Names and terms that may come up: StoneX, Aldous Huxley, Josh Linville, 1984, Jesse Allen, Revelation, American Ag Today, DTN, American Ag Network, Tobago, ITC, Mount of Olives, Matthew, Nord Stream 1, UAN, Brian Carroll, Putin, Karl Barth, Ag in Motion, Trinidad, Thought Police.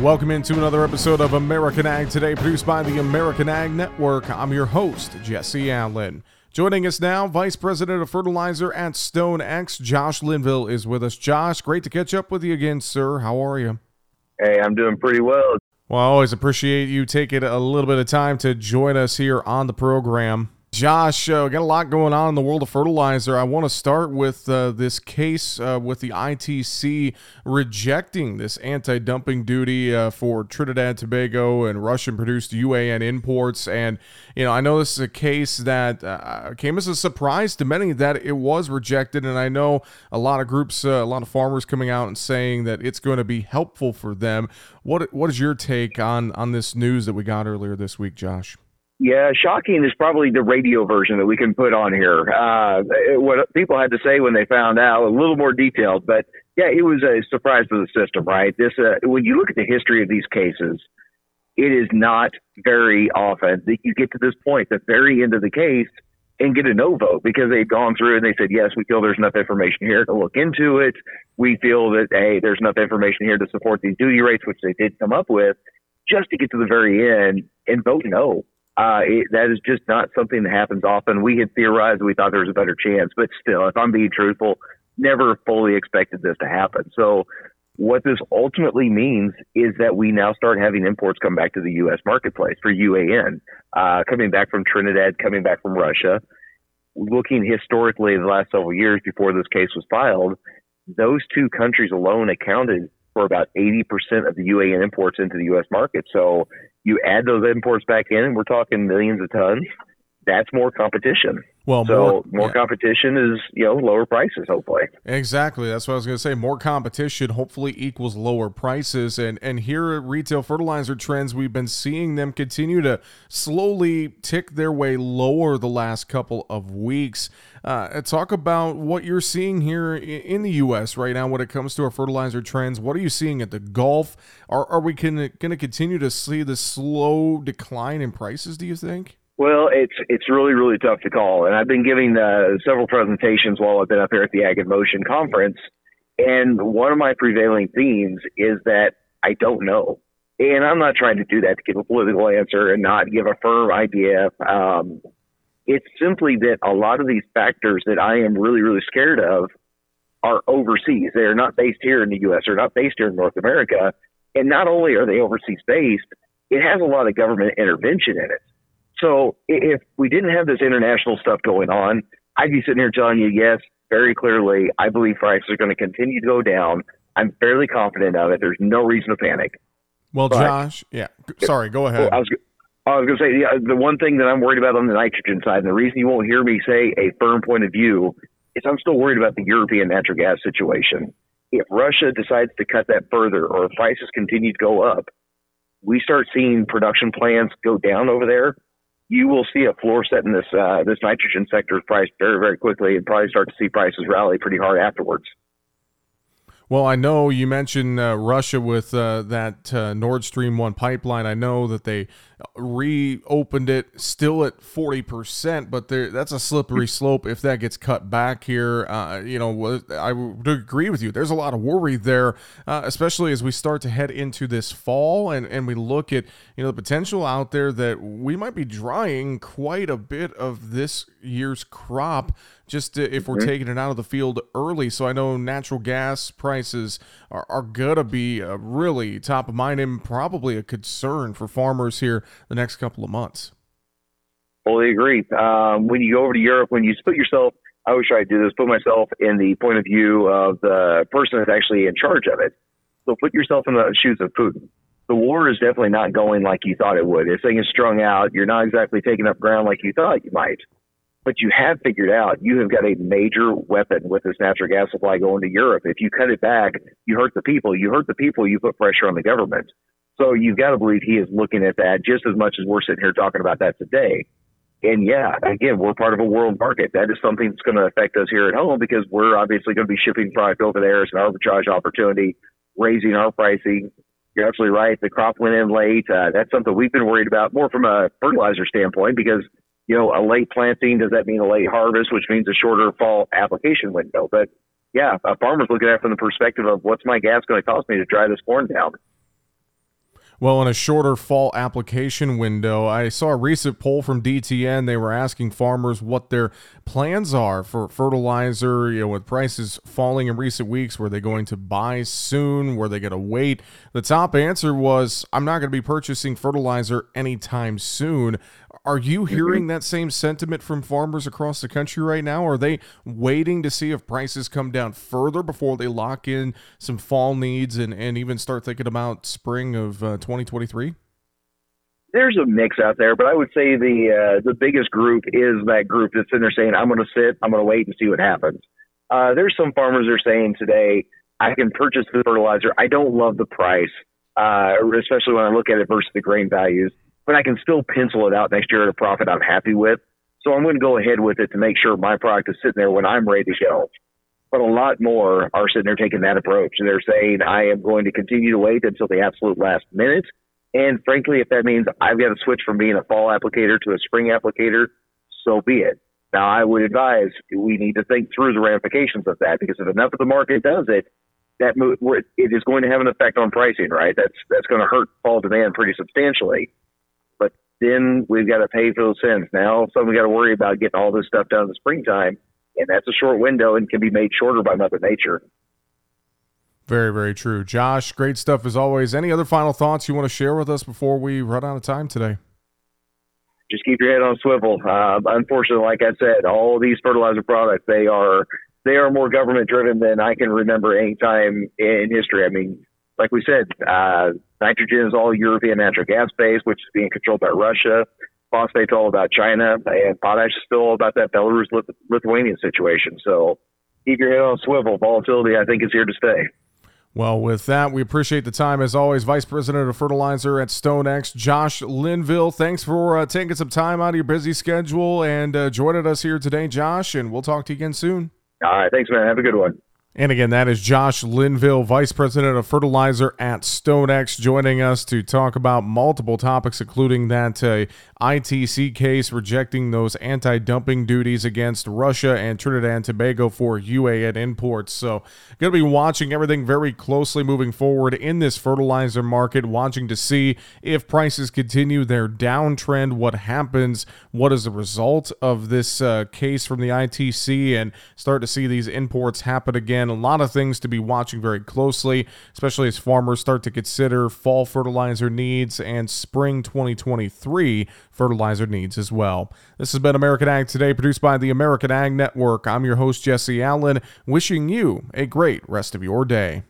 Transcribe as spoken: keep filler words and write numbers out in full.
Welcome into another episode of American Ag Today, produced by the American Ag Network. I'm your host, Jesse Allen. Joining us now, Vice President of Fertilizer at StoneX, Josh Linville is with us. Josh, great to catch up with you again, sir. How are you? Hey, I'm doing pretty well. Well, I always appreciate you taking a little bit of time to join us here on the program. Josh, uh, got a lot going on in the world of fertilizer. I want to start with uh, this case uh, with the I T C rejecting this anti-dumping duty uh, for Trinidad, Tobago, and Russian-produced U A N imports. And, you know, I know this is a case that uh, came as a surprise to many that it was rejected. And I know a lot of groups, uh, a lot of farmers coming out and saying that it's going to be helpful for them. What What is your take on, on this news that we got earlier this week, Josh? Yeah, shocking is probably the radio version that we can put on here. Uh, what people had to say when they found out, a little more detailed, but yeah, it was a surprise to the system, right? This, uh, when you look at the history of these cases, it is not very often that you get to this point, the very end of the case, and get a no vote because they've gone through and they said, yes, we feel there's enough information here to look into it. We feel that, hey, there's enough information here to support these duty rates, which they did come up with, just to get to the very end and vote no. Uh, it, that is just not something that happens often. We had theorized, we thought there was a better chance, but still, if I'm being truthful, never fully expected this to happen. So what this ultimately means is that we now start having imports come back to the U S marketplace for U A N, uh, coming back from Trinidad, coming back from Russia. Looking historically the last several years before this case was filed, those two countries alone accounted for about eighty percent of the U A N imports into the U S market. So you add those imports back in, and we're talking millions of tons. That's more competition. Well, so more, more yeah. competition is, you know, lower prices, hopefully. Exactly. That's what I was going to say. More competition hopefully equals lower prices. And and here at Retail Fertilizer Trends, we've been seeing them continue to slowly tick their way lower the last couple of weeks. Uh, talk about what you're seeing here in the U S right now when it comes to our fertilizer trends. What are you seeing at the Gulf? Are, are we going to continue to see the slow decline in prices, do you think? Well, it's it's really, really tough to call. And I've been giving uh, several presentations while I've been up here at the Ag in Motion conference. And one of my prevailing themes is that I don't know. And I'm not trying to do that to give a political answer and not give a firm idea. Um, it's simply that a lot of these factors that I am really, really scared of are overseas. They are not based here in the U S. They're not based here in North America. And not only are they overseas based, it has a lot of government intervention in it. So if we didn't have this international stuff going on, I'd be sitting here telling you, yes, very clearly, I believe prices are going to continue to go down. I'm fairly confident of it. There's no reason to panic. Well, but, Josh, yeah, sorry, go ahead. Well, I was, I was going to say, yeah, the one thing that I'm worried about on the nitrogen side, and the reason you won't hear me say a firm point of view, is I'm still worried about the European natural gas situation. If Russia decides to cut that further or if prices continue to go up, we start seeing production plants go down over there. You will see a floor set in this uh, this nitrogen sector's price very, very quickly and probably start to see prices rally pretty hard afterwards. Well, I know you mentioned uh, Russia with uh, that uh, Nord Stream one pipeline. I know that they reopened it still at forty percent, but there, that's a slippery slope if that gets cut back here. Uh, you know, I would agree with you. There's a lot of worry there, uh, especially as we start to head into this fall and, and we look at, you know, the potential out there that we might be drying quite a bit of this year's crop just to, if we're mm-hmm. taking it out of the field early. So I know natural gas prices are, are going to be uh, really top of mind and probably a concern for farmers here the next couple of months. Fully agree. Um, when you go over to Europe, when you put yourself, I always try to do this, put myself in the point of view of the person that's actually in charge of it. So put yourself in the shoes of Putin. The war is definitely not going like you thought it would. This thing is strung out. You're not exactly taking up ground like you thought you might. But you have figured out you have got a major weapon with this natural gas supply going to Europe. If you cut it back, you hurt the people. You hurt the people, you put pressure on the government. So you've got to believe he is looking at that just as much as we're sitting here talking about that today. And, yeah, again, we're part of a world market. That is something that's going to affect us here at home because we're obviously going to be shipping product over there. It's an arbitrage opportunity, raising our pricing. You're absolutely right. The crop went in late. Uh, that's something we've been worried about more from a fertilizer standpoint because, you know, a late planting, does that mean a late harvest, which means a shorter fall application window? But, yeah, a farmer's looking at it from the perspective of what's my gas going to cost me to dry this corn down? well, in a shorter fall application window. I saw a recent poll from D T N. They were asking farmers what their plans are for fertilizer, you know, with prices falling in recent weeks. Were they going to buy soon? Were they going to wait? The top answer was, I'm not going to be purchasing fertilizer anytime soon. Are you hearing that same sentiment from farmers across the country right now? Are they waiting to see if prices come down further before they lock in some fall needs and, and even start thinking about spring of uh, twenty twenty-three? There's a mix out there, but I would say the uh, the biggest group is that group that's in there saying, I'm going to sit, I'm going to wait and see what happens. Uh, there's some farmers that are saying today, I can purchase the fertilizer. I don't love the price, uh, especially when I look at it versus the grain values. But I can still pencil it out next year at a profit I'm happy with. So I'm going to go ahead with it to make sure my product is sitting there when I'm ready to go. But a lot more are sitting there taking that approach. And they're saying, I am going to continue to wait until the absolute last minute. And frankly, if that means I've got to switch from being a fall applicator to a spring applicator, so be it. Now, I would advise we need to think through the ramifications of that, because if enough of the market does it, that move, it is going to have an effect on pricing, right? That's, that's going to hurt fall demand pretty substantially. Then we've got to pay for those sins. Now, all of a sudden, we've got to worry about getting all this stuff done in the springtime, and that's a short window and can be made shorter by Mother Nature. Very, very true. Josh, great stuff as always. Any other final thoughts you want to share with us before we run out of time today? Just keep your head on a swivel. Uh, unfortunately, like I said, all these fertilizer products, they are they are more government-driven than I can remember any time in history. I mean, like we said, uh, nitrogen is all European natural gas based, which is being controlled by Russia. Phosphate's all about China, and potash is still all about that Belarus Lithuanian situation. So keep your head on a swivel. Volatility, I think, is here to stay. Well, with that, we appreciate the time as always. Vice President of Fertilizer at StoneX, Josh Linville. Thanks for uh, taking some time out of your busy schedule and uh, joining us here today, Josh. And we'll talk to you again soon. All right, thanks, man. Have a good one. And again, that is Josh Linville, Vice President of Fertilizer at StoneX, joining us to talk about multiple topics, including that uh, I T C case rejecting those anti-dumping duties against Russia and Trinidad and Tobago for U A N imports. So going to be watching everything very closely moving forward in this fertilizer market, watching to see if prices continue their downtrend, what happens, what is the result of this uh, case from the I T C, and start to see these imports happen again. A lot of things to be watching very closely, especially as farmers start to consider fall fertilizer needs and spring twenty twenty-three fertilizer needs as well. This has been American Ag Today, produced by the American Ag Network. I'm your host, Jesse Allen, wishing you a great rest of your day.